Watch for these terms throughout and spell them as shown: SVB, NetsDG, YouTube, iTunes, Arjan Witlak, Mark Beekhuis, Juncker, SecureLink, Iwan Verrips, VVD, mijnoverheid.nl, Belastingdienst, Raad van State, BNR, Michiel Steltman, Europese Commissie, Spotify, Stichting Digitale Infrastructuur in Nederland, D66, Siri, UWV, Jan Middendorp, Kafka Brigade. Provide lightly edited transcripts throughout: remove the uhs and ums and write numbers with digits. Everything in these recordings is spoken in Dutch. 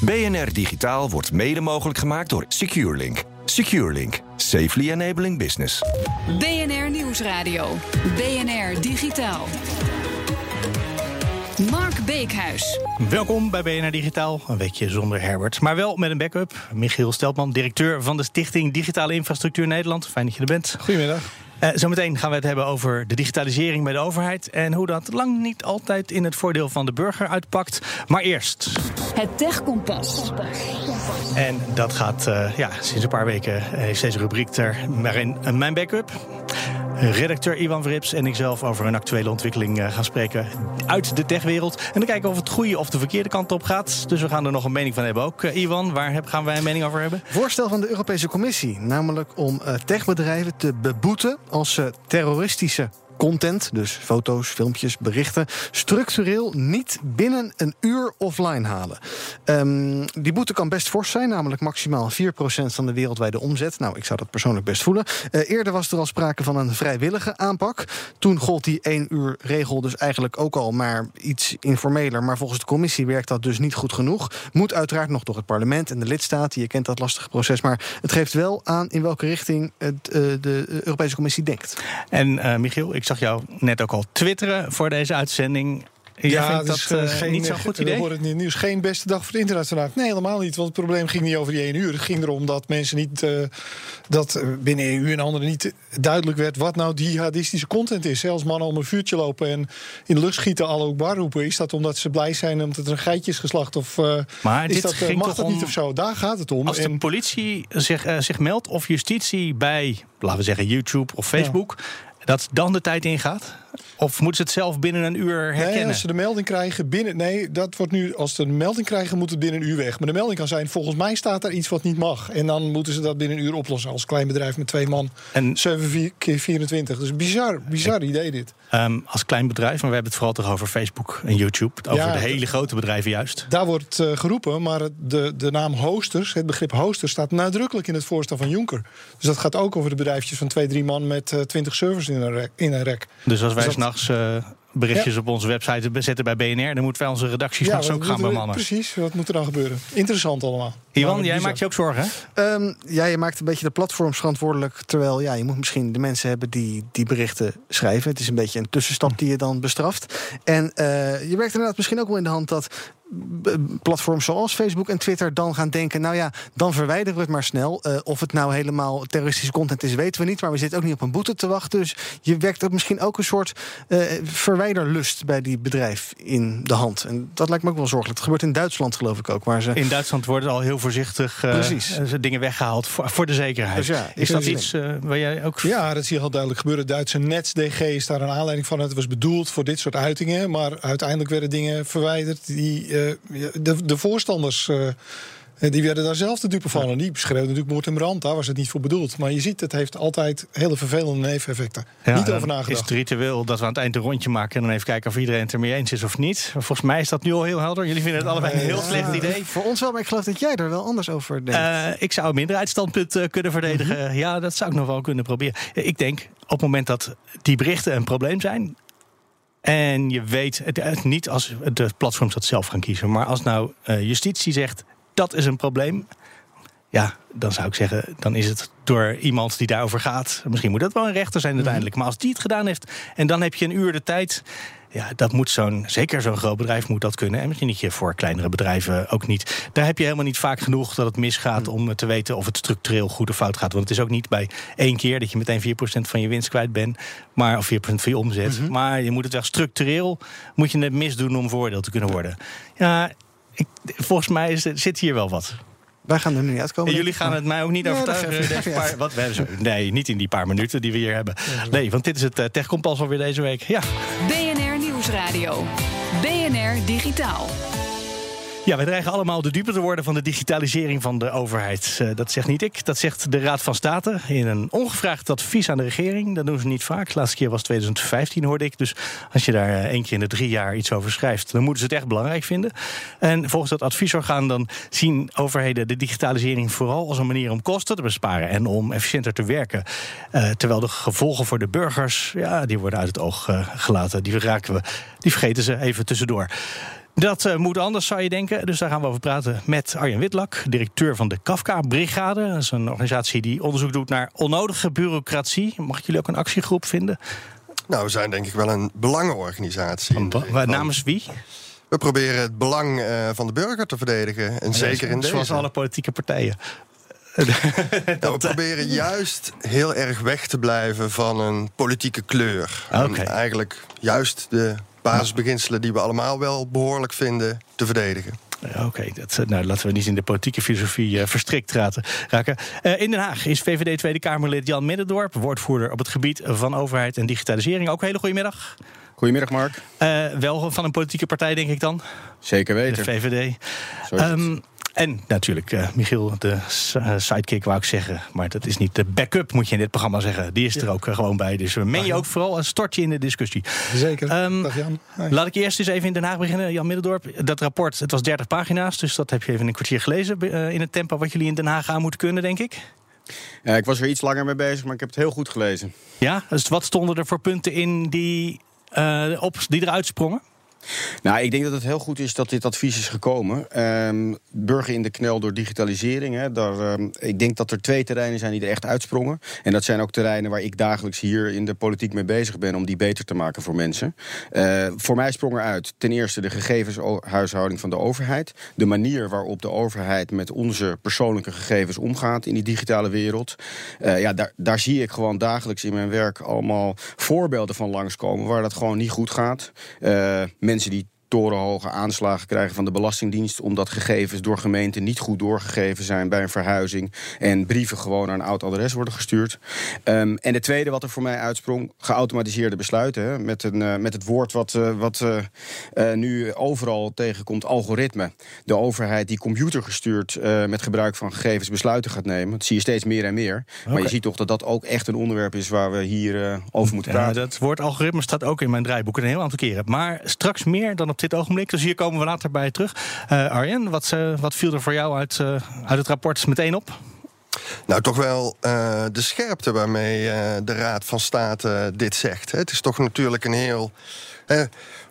BNR Digitaal wordt mede mogelijk gemaakt door SecureLink. SecureLink. Safely enabling business. BNR Nieuwsradio. BNR Digitaal. Mark Beekhuis. Welkom bij BNR Digitaal. Een weekje zonder Herbert, maar wel met een backup. Michiel Steltman, directeur van de Stichting Digitale Infrastructuur in Nederland. Fijn dat je er bent. Goedemiddag. Zometeen gaan we het hebben over de digitalisering bij de overheid en hoe dat lang niet altijd in het voordeel van de burger uitpakt. Maar eerst het Tech-kompas. En dat gaat sinds een paar weken heeft deze rubriek er maar in mijn backup. Redacteur Iwan Verrips en ikzelf over een actuele ontwikkeling gaan spreken uit de techwereld. En dan kijken of het goede of de verkeerde kant op gaat. Dus we gaan er nog een mening van hebben ook. Iwan, waar gaan wij een mening over hebben? Voorstel van de Europese Commissie. Namelijk om techbedrijven te beboeten als ze terroristische content, dus foto's, filmpjes, berichten, structureel niet binnen een uur offline halen. Die boete kan best fors zijn, namelijk maximaal 4% van de wereldwijde omzet. Nou, ik zou dat persoonlijk best voelen. Eerder was er al sprake van een vrijwillige aanpak. Toen gold die 1 uur regel dus eigenlijk ook al, maar iets informeler. Maar volgens de commissie werkt dat dus niet goed genoeg. Moet uiteraard nog door het parlement en de lidstaten. Je kent dat lastige proces, maar het geeft wel aan in welke richting de Europese Commissie denkt. En Michiel, ik zag jou net ook al twitteren voor deze uitzending. Ja, dat is niet zo'n goed idee. We horen het in het nieuws. Geen beste dag voor het internationaal. Nee, helemaal niet. Want het probleem ging niet over die 1 uur. Het ging erom dat mensen niet. Dat binnen 1 uur en anderen niet duidelijk werd wat nou die jihadistische content is. Als mannen om een vuurtje lopen en in de lucht schieten, Allahu Akbar roepen. Is dat omdat ze blij zijn omdat er een geitje is geslacht? Of maar is dit dat, ging mag toch dat om, niet of zo? Daar gaat het om. Als de politie zich meldt of justitie bij, laten we zeggen, YouTube of Facebook. Ja. Dat dan de tijd ingaat? Of moeten ze het zelf binnen een uur herkennen? Nee, als ze de melding krijgen binnen... Nee, dat wordt nu... Als ze een melding krijgen, moet het binnen een uur weg. Maar de melding kan zijn, volgens mij staat daar iets wat niet mag. En dan moeten ze dat binnen een uur oplossen. Als klein bedrijf met 2 man. En 7 keer 24. Dus bizar idee dit. Als klein bedrijf, maar we hebben het vooral toch over Facebook en YouTube. Over de hele grote bedrijven juist. Daar wordt geroepen, maar de naam hosters, het begrip hosters, staat nadrukkelijk in het voorstel van Juncker. Dus dat gaat ook over de bedrijfjes van 2-3 man met 20 servers in een rek. Dus als wij s'nachts berichtjes op onze website zetten bij BNR... dan moeten wij onze redacties s'nachts ook gaan bemannen. Precies, wat moet er dan gebeuren? Interessant allemaal. Iwan, jij maakt je ook zorgen, hè? Je maakt een beetje de platforms verantwoordelijk... terwijl je moet misschien de mensen hebben die berichten schrijven. Het is een beetje een tussenstap die je dan bestraft. En je werkt inderdaad misschien ook wel in de hand dat... platforms zoals Facebook en Twitter dan gaan denken... dan verwijderen we het maar snel. Of het nou helemaal terroristische content is, weten we niet. Maar we zitten ook niet op een boete te wachten. Dus je werkt ook misschien ook een soort verwijderlust... bij die bedrijf in de hand. En dat lijkt me ook wel zorgelijk. Dat gebeurt in Duitsland, geloof ik ook. Waar ze... In Duitsland worden al heel voorzichtig dingen weggehaald... voor de zekerheid. Dus is dat iets waar jij ook... Ja, dat zie je al duidelijk gebeuren. Duitse NetsDG is daar een aanleiding van. Het was bedoeld voor dit soort uitingen. Maar uiteindelijk werden dingen verwijderd... die de voorstanders die werden daar zelf de dupe van. En die schreeuwden natuurlijk moord en brand. Daar was het niet voor bedoeld. Maar je ziet, het heeft altijd hele vervelende neveneffecten. Ja, niet over nagedacht. Is het ritueel dat we aan het eind een rondje maken... en dan even kijken of iedereen het ermee eens is of niet. Volgens mij is dat nu al heel helder. Jullie vinden het allebei een heel slecht idee. Voor ons wel, maar ik geloof dat jij er wel anders over denkt. Ik zou een minderheidsstandpunt kunnen verdedigen. Mm-hmm. Ja, dat zou ik nog wel kunnen proberen. Ik denk, op het moment dat die berichten een probleem zijn... En je weet het niet als de platforms dat zelf gaan kiezen. Maar als nou justitie zegt, dat is een probleem... ja, dan zou ik zeggen, dan is het door iemand die daarover gaat... misschien moet dat wel een rechter zijn uiteindelijk. Maar als die het gedaan heeft en dan heb je 1 uur de tijd... ja, dat moet zeker zo'n groot bedrijf moet dat kunnen. En misschien niet voor kleinere bedrijven ook niet. Daar heb je helemaal niet vaak genoeg dat het misgaat... om te weten of het structureel goed of fout gaat. Want het is ook niet bij 1 keer dat je meteen 4% van je winst kwijt bent... of 4% van je omzet. Mm-hmm. Maar je moet het wel structureel moet je het misdoen om voordeel te kunnen worden. Ja, volgens mij zit hier wel wat. Wij gaan er nu niet uitkomen. En jullie gaan het mij ook niet overtuigen. Nee, niet in die paar minuten die we hier hebben. Nee, want dit is het Tech-kompas alweer deze week. Ja. BNR Nieuwsradio. BNR Digitaal. Ja, we dreigen allemaal de dupe te worden van de digitalisering van de overheid. Dat zegt niet ik, dat zegt de Raad van State in een ongevraagd advies aan de regering. Dat doen ze niet vaak. De laatste keer was 2015, hoorde ik. Dus als je daar één keer in de 3 jaar iets over schrijft, dan moeten ze het echt belangrijk vinden. En volgens dat adviesorgaan dan zien overheden de digitalisering vooral als een manier om kosten te besparen en om efficiënter te werken. Terwijl de gevolgen voor de burgers, ja, die worden uit het oog gelaten. Die raken we, die vergeten ze even tussendoor. Dat moet anders, zou je denken. Dus daar gaan we over praten met Arjan Witlak, directeur van de Kafka Brigade. Dat is een organisatie die onderzoek doet naar onnodige bureaucratie. Mag ik jullie ook een actiegroep vinden? Nou, we zijn denk ik wel een belangenorganisatie. Namens wie? We proberen het belang van de burger te verdedigen. En zeker in deze. Zoals alle politieke partijen. Nou, we proberen juist heel erg weg te blijven van een politieke kleur. Okay. Eigenlijk juist de basisbeginselen die we allemaal wel behoorlijk vinden te verdedigen. Oké, nou, laten we niet in de politieke filosofie verstrikt raken. In Den Haag is VVD Tweede Kamerlid Jan Middendorp, woordvoerder op het gebied van overheid en digitalisering. Ook een hele goede middag. Goedemiddag, Mark. Wel van een politieke partij, denk ik dan? Zeker weten. De VVD. En natuurlijk, Michiel, de sidekick wou ik zeggen. Maar dat is niet de backup, moet je in dit programma zeggen. Die is er ook gewoon bij. Dus meen je ook vooral een stortje in de discussie. Zeker. Dag Jan. Hi. Laat ik eerst eens even in Den Haag beginnen. Jan Middendorp, dat rapport, het was 30 pagina's. Dus dat heb je even in een kwartier gelezen. In het tempo wat jullie in Den Haag aan moeten kunnen, denk ik. Ik was er iets langer mee bezig, maar ik heb het heel goed gelezen. Ja? Dus wat stonden er voor punten in die eruit sprongen? Nou, ik denk dat het heel goed is dat dit advies is gekomen. Burger in de knel door digitalisering. Hè, ik denk dat er 2 terreinen zijn die er echt uitsprongen. En dat zijn ook terreinen waar ik dagelijks hier in de politiek mee bezig ben om die beter te maken voor mensen. Voor mij sprong eruit ten eerste de gegevenshuishouding van de overheid. De manier waarop de overheid met onze persoonlijke gegevens omgaat in die digitale wereld. Daar zie ik gewoon dagelijks in mijn werk allemaal voorbeelden van langskomen waar dat gewoon niet goed gaat. Mensen die torenhoge aanslagen krijgen van de Belastingdienst omdat gegevens door gemeenten niet goed doorgegeven zijn bij een verhuizing en brieven gewoon naar een oud adres worden gestuurd. En de tweede wat er voor mij uitsprong, geautomatiseerde besluiten. Hè, met het woord wat nu overal tegenkomt, algoritme. De overheid die computergestuurd met gebruik van gegevens besluiten gaat nemen. Dat zie je steeds meer en meer. Okay. Maar je ziet toch dat dat ook echt een onderwerp is waar we hier over moeten praten. Dat woord algoritme staat ook in mijn draaiboek een heel aantal keren. Maar straks meer dan op dit ogenblik. Dus hier komen we later bij terug. Arjen, wat viel er voor jou uit het rapport meteen op? Nou, toch wel de scherpte waarmee de Raad van State dit zegt. Hè. Het is toch natuurlijk een heel...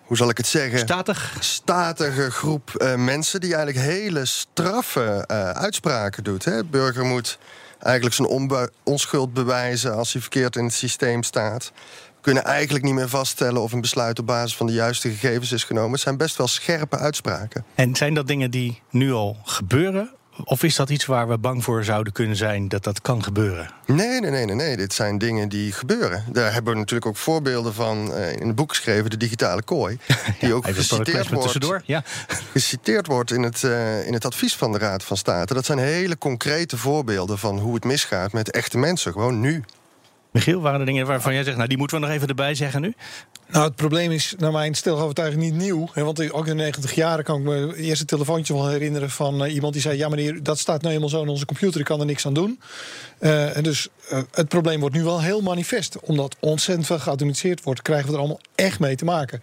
Hoe zal ik het zeggen? Statige groep mensen die eigenlijk hele straffe uitspraken doet. Hè. De burger moet eigenlijk zijn onschuld bewijzen als hij verkeerd in het systeem staat. Kunnen eigenlijk niet meer vaststellen of een besluit op basis van de juiste gegevens is genomen. Het zijn best wel scherpe uitspraken. En zijn dat dingen die nu al gebeuren? Of is dat iets waar we bang voor zouden kunnen zijn dat dat kan gebeuren? Nee. Dit zijn dingen die gebeuren. Daar hebben we natuurlijk ook voorbeelden van in het boek geschreven, de digitale kooi. Die ook geciteerd wordt in het advies van de Raad van State. Dat zijn hele concrete voorbeelden van hoe het misgaat met echte mensen. Gewoon nu. Michiel, waren er dingen waarvan jij zegt, nou die moeten we nog even erbij zeggen nu? Nou, het probleem is naar mijn stilgeovertuiging niet nieuw. Hè, want ook in de 90 jaren kan ik me eerste telefoontje wel herinneren van iemand die zei, ja meneer, dat staat nou helemaal zo in onze computer, ik kan er niks aan doen. Dus het probleem wordt nu wel heel manifest. Omdat ontzettend veel geautomatiseerd wordt, krijgen we er allemaal echt mee te maken.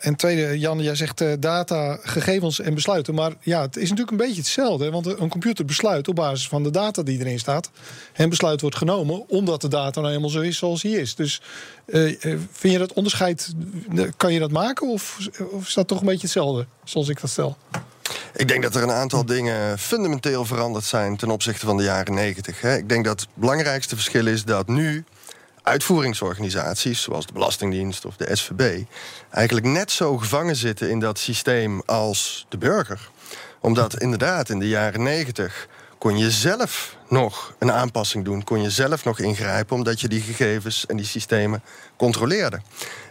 En tweede, Jan, jij zegt data, gegevens en besluiten. Maar ja, het is natuurlijk een beetje hetzelfde. Hè, want een computer besluit op basis van de data die erin staat. En besluit wordt genomen omdat de data nou helemaal zo is zoals die is. Dus vind je dat onderscheid, kan je dat maken? Of is dat toch een beetje hetzelfde, zoals ik dat stel? Ik denk dat er een aantal dingen fundamenteel veranderd zijn ten opzichte van de jaren 90. Hè. Ik denk dat het belangrijkste verschil is dat nu uitvoeringsorganisaties, zoals de Belastingdienst of de SVB, eigenlijk net zo gevangen zitten in dat systeem als de burger. Omdat inderdaad in de jaren 90 kon je zelf nog een aanpassing doen, kon je zelf nog ingrijpen, omdat je die gegevens en die systemen controleerde.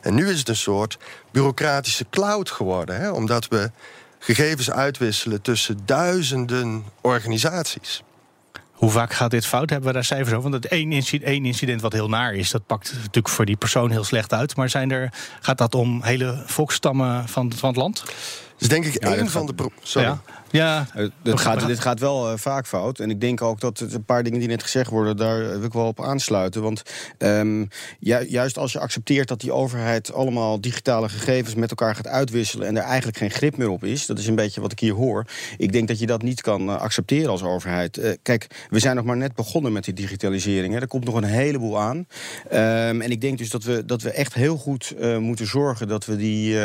En nu is het een soort bureaucratische cloud geworden, hè, omdat we gegevens uitwisselen tussen duizenden organisaties. Hoe vaak gaat dit fout? Hebben we daar cijfers over? Want één incident wat heel naar is, dat pakt natuurlijk voor die persoon heel slecht uit. Maar gaat dat om hele volksstammen van het land? is denk ik één van de... Sorry. Dit gaat wel vaak fout. En ik denk ook dat een paar dingen die net gezegd worden... daar wil ik wel op aansluiten. Want juist als je accepteert dat die overheid... allemaal digitale gegevens met elkaar gaat uitwisselen... en er eigenlijk geen grip meer op is... dat is een beetje wat ik hier hoor. Ik denk dat je dat niet kan accepteren als overheid. Kijk, we zijn nog maar net begonnen met die digitalisering. Hè. Er komt nog een heleboel aan. En ik denk dus dat we echt heel goed moeten zorgen... dat we die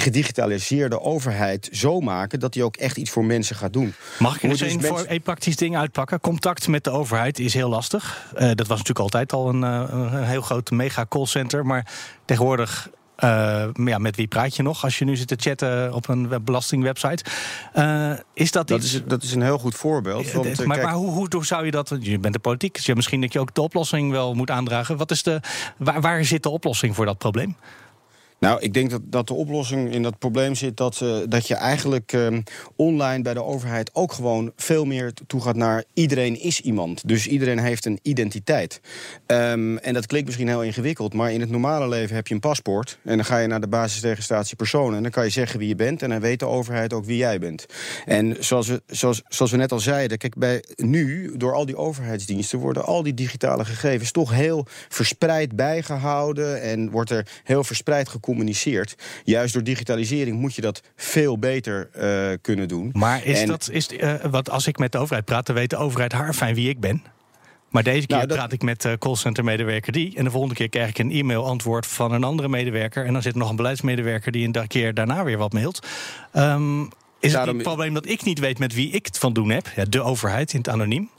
gedigitaliseerde overheid zo maken... dat die ook echt iets voor mensen gaat doen. Mag ik er één praktisch ding uitpakken? Contact met de overheid is heel lastig. Dat was natuurlijk altijd al een heel groot mega callcenter. Maar tegenwoordig, met wie praat je nog als je nu zit te chatten op een belastingwebsite? Is dat iets? Dat is een heel goed voorbeeld. Want, maar hoe zou je dat... Je bent de politiek, dus misschien dat je ook de oplossing wel moet aandragen. Waar zit de oplossing voor dat probleem? Nou, ik denk dat de oplossing in dat probleem zit... dat je eigenlijk online bij de overheid ook gewoon veel meer toe gaat naar... iedereen is iemand, dus iedereen heeft een identiteit. En dat klinkt misschien heel ingewikkeld... maar in het normale leven heb je een paspoort... en dan ga je naar de basisregistratie personen... en dan kan je zeggen wie je bent... en dan weet de overheid ook wie jij bent. En zoals we net al zeiden... kijk, nu, door al die overheidsdiensten... worden al die digitale gegevens toch heel verspreid bijgehouden... en wordt er heel verspreid gekozen... communiceert. Juist door digitalisering moet je dat veel beter kunnen doen. Maar wat als ik met de overheid praat, dan weet de overheid haarfijn wie ik ben. Maar deze keer praat ik met callcenter-medewerker die... en de volgende keer krijg ik een e-mail-antwoord van een andere medewerker... en dan zit nog een beleidsmedewerker die een keer daarna weer wat mailt. Is het een probleem dat ik niet weet met wie ik het van doen heb? Ja, de overheid in het anoniem.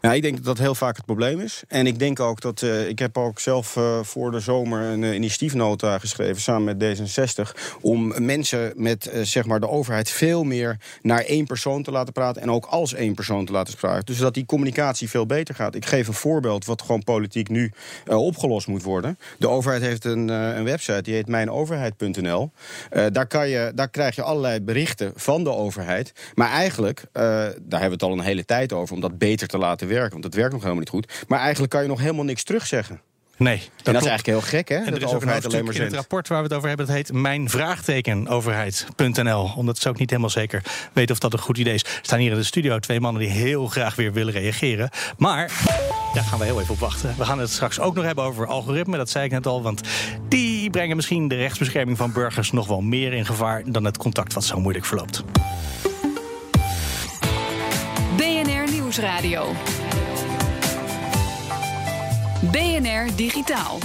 Nou, ik denk dat dat heel vaak het probleem is. En ik denk ook dat... ik heb ook zelf voor de zomer een initiatiefnota geschreven... samen met D66... om mensen met de overheid veel meer naar één persoon te laten praten... en ook als één persoon te laten praten. Dus dat die communicatie veel beter gaat. Ik geef een voorbeeld wat gewoon politiek nu opgelost moet worden. De overheid heeft een website, die heet mijnoverheid.nl. Daar krijg je allerlei berichten van de overheid. Maar eigenlijk, daar hebben we het al een hele tijd over... om dat beter te laten werken, want het werkt nog helemaal niet goed. Maar eigenlijk kan je nog helemaal niks terugzeggen. Nee, dat is eigenlijk heel gek, hè? En dat de overheid alleen maar zegt. Het rapport waar we het over hebben, dat heet mijnvraagtekenoverheid.nl. Omdat ze ook niet helemaal zeker weten of dat een goed idee is. Er staan hier in de studio twee mannen die heel graag weer willen reageren. Maar daar gaan we heel even op wachten. We gaan het straks ook nog hebben over algoritmen. Dat zei ik net al, want die brengen misschien de rechtsbescherming van burgers nog wel meer in gevaar dan het contact wat zo moeilijk verloopt. BNR Nieuwsradio. BNR Digitaal.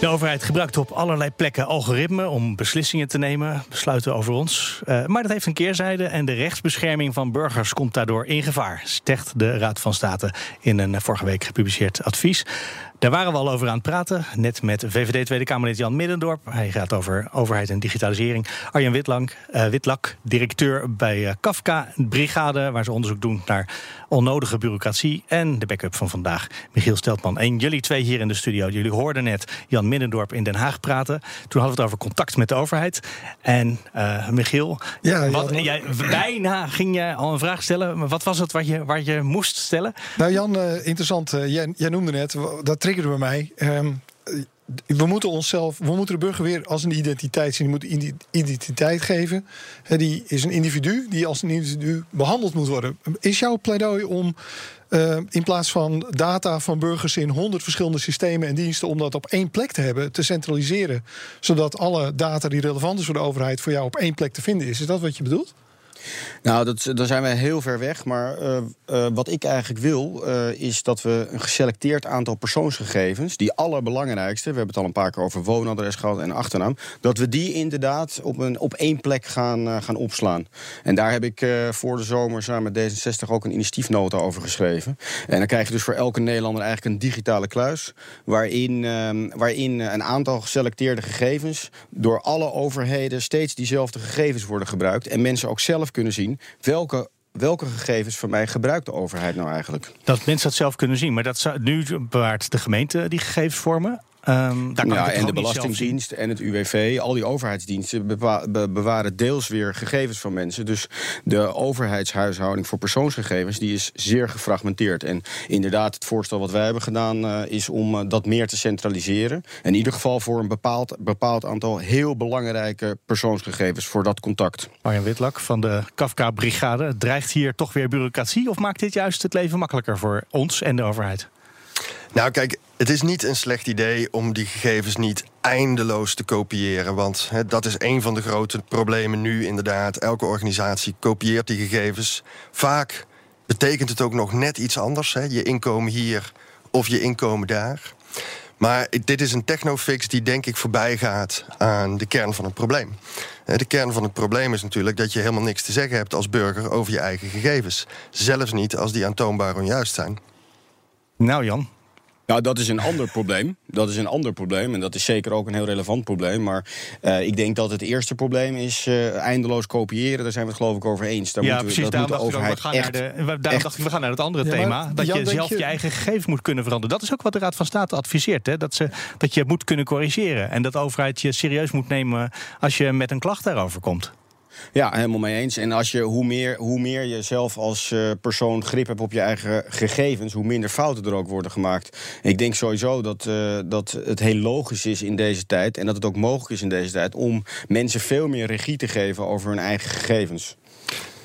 De overheid gebruikt op allerlei plekken algoritmen om beslissingen te nemen, besluiten over ons. Maar dat heeft een keerzijde en de rechtsbescherming van burgers komt daardoor in gevaar, zegt de Raad van State in een vorige week gepubliceerd advies. Daar waren we al over aan het praten, net met VVD Tweede Kamerlid Jan Middendorp. Hij gaat over overheid en digitalisering. Arjan Witlak, directeur bij Kafka Brigade, waar ze onderzoek doen naar onnodige bureaucratie. En de backup van vandaag, Michiel Steltman. En jullie twee hier in de studio, jullie hoorden net Jan Middendorp in Den Haag praten. Toen hadden we het over contact met de overheid. En Michiel, bijna ging jij al een vraag stellen. Maar wat was het waar je moest stellen? Nou Jan, interessant. Jij noemde net, dat triggerde bij mij... We moeten de burger weer als een identiteit zien. Die moet identiteit geven. Die is een individu die als een individu behandeld moet worden. Is jouw pleidooi om in plaats van data van burgers in 100 verschillende systemen en diensten... om dat op één plek te hebben, te centraliseren... zodat alle data die relevant is voor de overheid voor jou op één plek te vinden is? Is dat wat je bedoelt? Nou, daar zijn wij heel ver weg. Maar wat ik eigenlijk wil, is dat we een geselecteerd aantal persoonsgegevens... die allerbelangrijkste, we hebben het al een paar keer over woonadres gehad en achternaam... dat we die inderdaad op één plek gaan opslaan. En daar heb ik voor de zomer samen met D66 ook een initiatiefnota over geschreven. En dan krijg je dus voor elke Nederlander eigenlijk een digitale kluis... waarin een aantal geselecteerde gegevens... door alle overheden steeds diezelfde gegevens worden gebruikt... en mensen ook zelf kunnen zien welke gegevens van mij gebruikt de overheid nou eigenlijk. Dat mensen dat zelf kunnen zien, maar nu bewaart de gemeente die gegevens vormen. En de Belastingdienst en het UWV, al die overheidsdiensten bewaren deels weer gegevens van mensen. Dus de overheidshuishouding voor persoonsgegevens die is zeer gefragmenteerd. En inderdaad, het voorstel wat wij hebben gedaan is om dat meer te centraliseren. In ieder geval voor een bepaald aantal heel belangrijke persoonsgegevens voor dat contact. Arjan Witlak van de Kafka Brigade. Dreigt hier toch weer bureaucratie of maakt dit juist het leven makkelijker voor ons en de overheid? Nou kijk, het is niet een slecht idee om die gegevens niet eindeloos te kopiëren. Want dat is een van de grote problemen nu inderdaad. Elke organisatie kopieert die gegevens. Vaak betekent het ook nog net iets anders. Je inkomen hier of je inkomen daar. Maar dit is een technofix die denk ik voorbij gaat aan de kern van het probleem. De kern van het probleem is natuurlijk dat je helemaal niks te zeggen hebt als burger over je eigen gegevens. Zelfs niet als die aantoonbaar onjuist zijn. Nou Jan... Nou, dat is een ander probleem. En dat is zeker ook een heel relevant probleem. Maar ik denk dat het eerste probleem is eindeloos kopiëren. Daar zijn we het geloof ik over eens. We gaan naar het andere thema. Maar, dat Jan, je zelf je eigen gegevens moet kunnen veranderen. Dat is ook wat de Raad van State adviseert. Hè? Dat je moet kunnen corrigeren. En dat de overheid je serieus moet nemen als je met een klacht daarover komt. Ja, helemaal mee eens. En als je, hoe meer je zelf als persoon grip hebt op je eigen gegevens, hoe minder fouten er ook worden gemaakt. Ik denk sowieso dat het heel logisch is in deze tijd, en dat het ook mogelijk is in deze tijd, om mensen veel meer regie te geven over hun eigen gegevens.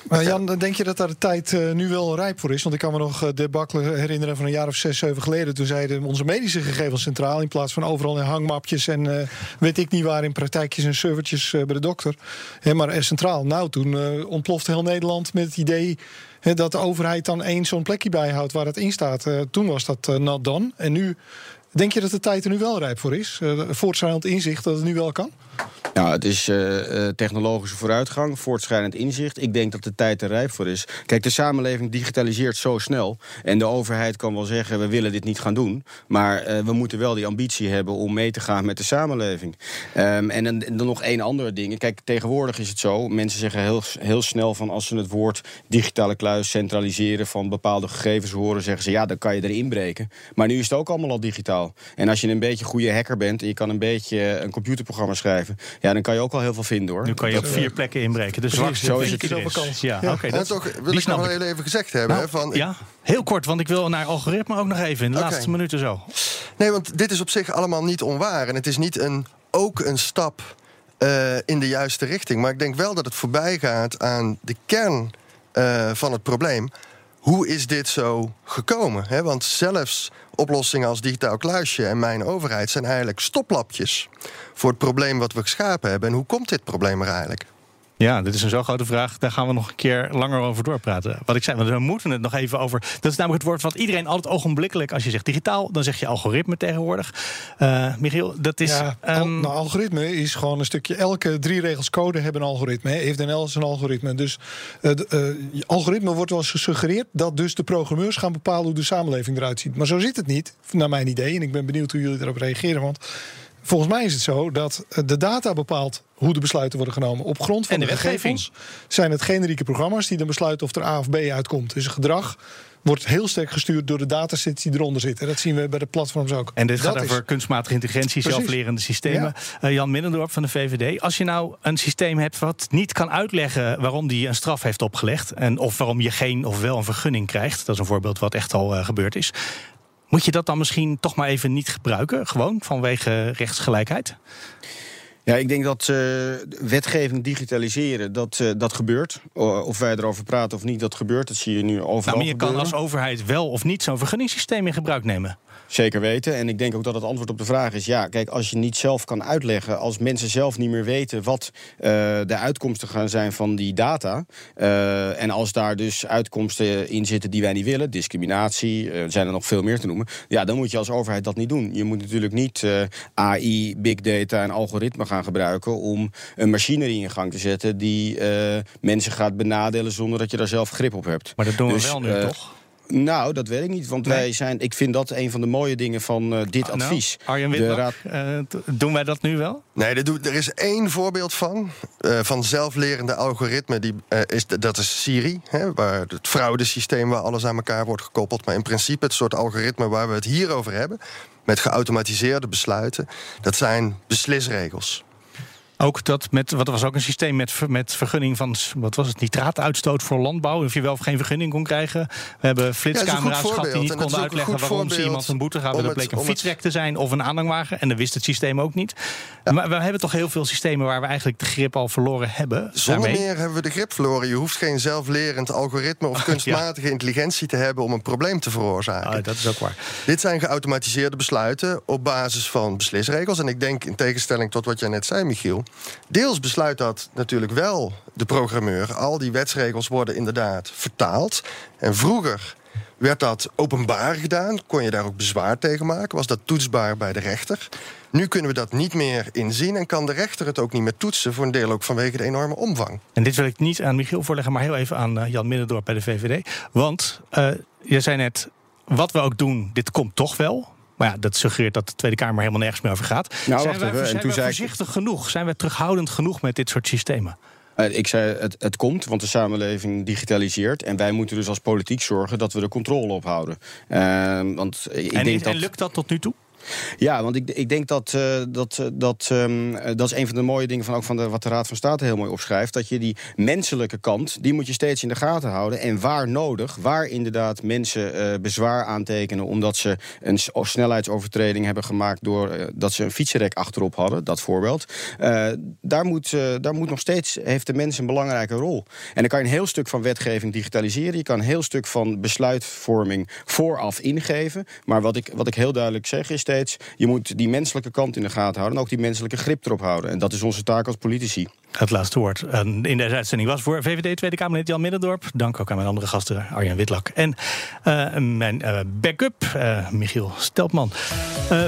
Maar Jan, denk je dat daar de tijd nu wel rijp voor is? Want ik kan me nog debakkelen herinneren van een jaar of 6, 7 geleden. Toen zeiden onze medische gegevens centraal in plaats van overal in hangmapjes en weet ik niet waar in praktijkjes en servertjes bij de dokter. Maar centraal. Nou, toen ontplofte heel Nederland met het idee dat de overheid dan eens zo'n plekje bijhoudt waar het in staat. Toen was dat not done. En nu, denk je dat de tijd er nu wel rijp voor is? Voortschrijdend inzicht dat het nu wel kan? Nou, het is technologische vooruitgang, voortschrijdend inzicht. Ik denk dat de tijd er rijp voor is. Kijk, de samenleving digitaliseert zo snel. En de overheid kan wel zeggen, we willen dit niet gaan doen. Maar we moeten wel die ambitie hebben om mee te gaan met de samenleving. En dan nog één andere ding. Kijk, tegenwoordig is het zo. Mensen zeggen heel snel van als ze het woord digitale kluis centraliseren van bepaalde gegevens horen, zeggen ze, ja, dan kan je erin breken. Maar nu is het ook allemaal al digitaal. En als je een beetje goede hacker bent en je kan een beetje een computerprogramma schrijven, ja, dan kan je ook al heel veel vinden, hoor. Nu kan je op 4 plekken inbreken. Dus precies, zo is het. Toch wil ik nog wel even gezegd hebben. Nou, heel kort, want ik wil naar algoritme ook nog even in de laatste minuten zo. Nee, want dit is op zich allemaal niet onwaar. En het is niet een stap in de juiste richting. Maar ik denk wel dat het voorbij gaat aan de kern van het probleem. Hoe is dit zo gekomen? Want zelfs oplossingen als digitaal kluisje en mijn overheid zijn eigenlijk stoplapjes voor het probleem wat we geschapen hebben. En hoe komt dit probleem er eigenlijk? Ja, dit is een zo grote vraag. Daar gaan we nog een keer langer over doorpraten. Wat ik zei, want we moeten het nog even over. Dat is namelijk het woord wat iedereen altijd ogenblikkelijk, als je zegt digitaal, dan zeg je algoritme tegenwoordig. Michiel, dat is... Ja, algoritme is gewoon een stukje. Elke 3 regels code hebben een algoritme. Heeft en else een algoritme. Dus algoritme wordt wel eens gesuggereerd dat dus de programmeurs gaan bepalen hoe de samenleving eruit ziet. Maar zo zit het niet, naar mijn idee. En ik ben benieuwd hoe jullie erop reageren, want volgens mij is het zo dat de data bepaalt hoe de besluiten worden genomen. Op grond van de gegevens zijn het generieke programma's die dan besluiten of er A of B uitkomt. Dus gedrag wordt heel sterk gestuurd door de datasets die eronder zitten. Dat zien we bij de platforms ook. En dit gaat over kunstmatige intelligentie, zelflerende systemen. Ja. Jan Middendorp van de VVD. Als je nou een systeem hebt wat niet kan uitleggen waarom die een straf heeft opgelegd, en of waarom je geen of wel een vergunning krijgt, dat is een voorbeeld wat echt al gebeurd is, moet je dat dan misschien toch maar even niet gebruiken? Gewoon vanwege rechtsgelijkheid? Ja, ik denk dat wetgeving digitaliseren, dat gebeurt. Of wij erover praten of niet, dat gebeurt. Dat zie je nu overal maar je gebeuren. Kan als overheid wel of niet zo'n vergunningssysteem in gebruik nemen. Zeker weten. En ik denk ook dat het antwoord op de vraag is, ja, kijk, als je niet zelf kan uitleggen, als mensen zelf niet meer weten wat de uitkomsten gaan zijn van die data, en als daar dus uitkomsten in zitten die wij niet willen, discriminatie, zijn er nog veel meer te noemen, ja, dan moet je als overheid dat niet doen. Je moet natuurlijk niet AI, big data en algoritme gaan gebruiken om een machinerie in gang te zetten die mensen gaat benadelen zonder dat je daar zelf grip op hebt. Maar dat doen we wel nu, toch? Nou, dat weet ik niet, want wij zijn... Ik vind dat een van de mooie dingen van dit advies. Nou, Arjan Witlak, doen wij dat nu wel? Nee, er is één voorbeeld van zelflerende algoritmen. Dat is Siri, waar het fraudesysteem waar alles aan elkaar wordt gekoppeld. Maar in principe het soort algoritme waar we het hier over hebben... met geautomatiseerde besluiten, dat zijn beslisregels. Ook dat met, wat was ook een systeem met vergunning van, wat was het, nitraatuitstoot voor landbouw. Of je wel of geen vergunning kon krijgen. We hebben flitscamera's gehad die niet konden uitleggen waarom ze iemand een boete gaven. Dat bleek een fietsrek te zijn of een aanhangwagen. En dat wist het systeem ook niet. Ja. Maar we hebben toch heel veel systemen waar we eigenlijk de grip al verloren hebben. Zonder meer hebben we de grip verloren. Je hoeft geen zelflerend algoritme of kunstmatige intelligentie te hebben om een probleem te veroorzaken. Dat is ook waar. Dit zijn geautomatiseerde besluiten op basis van beslisregels. En ik denk, in tegenstelling tot wat jij net zei, Michiel, deels besluit dat natuurlijk wel de programmeur. Al die wetsregels worden inderdaad vertaald. En vroeger werd dat openbaar gedaan. Kon je daar ook bezwaar tegen maken? Was dat toetsbaar bij de rechter? Nu kunnen we dat niet meer inzien en kan de rechter het ook niet meer toetsen, voor een deel ook vanwege de enorme omvang. En dit wil ik niet aan Michiel voorleggen, maar heel even aan Jan Middendorp bij de VVD. Want je zei net, wat we ook doen, dit komt toch wel. Maar ja, dat suggereert dat de Tweede Kamer helemaal nergens meer over gaat. Nou, zijn we voorzichtig genoeg? Zijn we terughoudend genoeg met dit soort systemen? Ik zei, het komt, want de samenleving digitaliseert. En wij moeten dus als politiek zorgen dat we de controle op houden. En lukt dat tot nu toe? Ja, want ik denk dat is een van de mooie dingen wat de Raad van State heel mooi opschrijft. Dat je die menselijke kant, die moet je steeds in de gaten houden. En waar nodig, waar inderdaad mensen bezwaar aantekenen omdat ze een snelheidsovertreding hebben gemaakt doordat ze een fietsenrek achterop hadden, dat voorbeeld. Daar moet nog steeds, heeft de mens een belangrijke rol. En dan kan je een heel stuk van wetgeving digitaliseren. Je kan een heel stuk van besluitvorming vooraf ingeven. Maar wat ik heel duidelijk zeg is steeds, je moet die menselijke kant in de gaten houden en ook die menselijke grip erop houden. En dat is onze taak als politici. Het laatste woord in deze uitzending was voor VVD Tweede Kamerlid Jan Middendorp. Dank ook aan mijn andere gasten Arjan Witlak en mijn backup Michiel Steltman.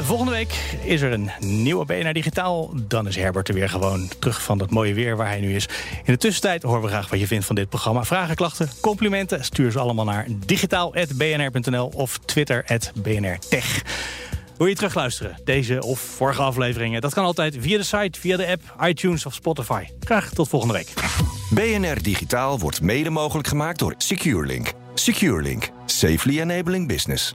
Volgende week is er een nieuwe BNR Digitaal. Dan is Herbert er weer gewoon terug van dat mooie weer waar hij nu is. In de tussentijd horen we graag wat je vindt van dit programma. Vragen, klachten, complimenten, stuur ze allemaal naar digitaal@bnr.nl of Twitter @BNRtech. Wil je terugluisteren, deze of vorige afleveringen? Dat kan altijd via de site, via de app, iTunes of Spotify. Graag tot volgende week. BNR Digitaal wordt mede mogelijk gemaakt door SecureLink. SecureLink. Safely enabling business.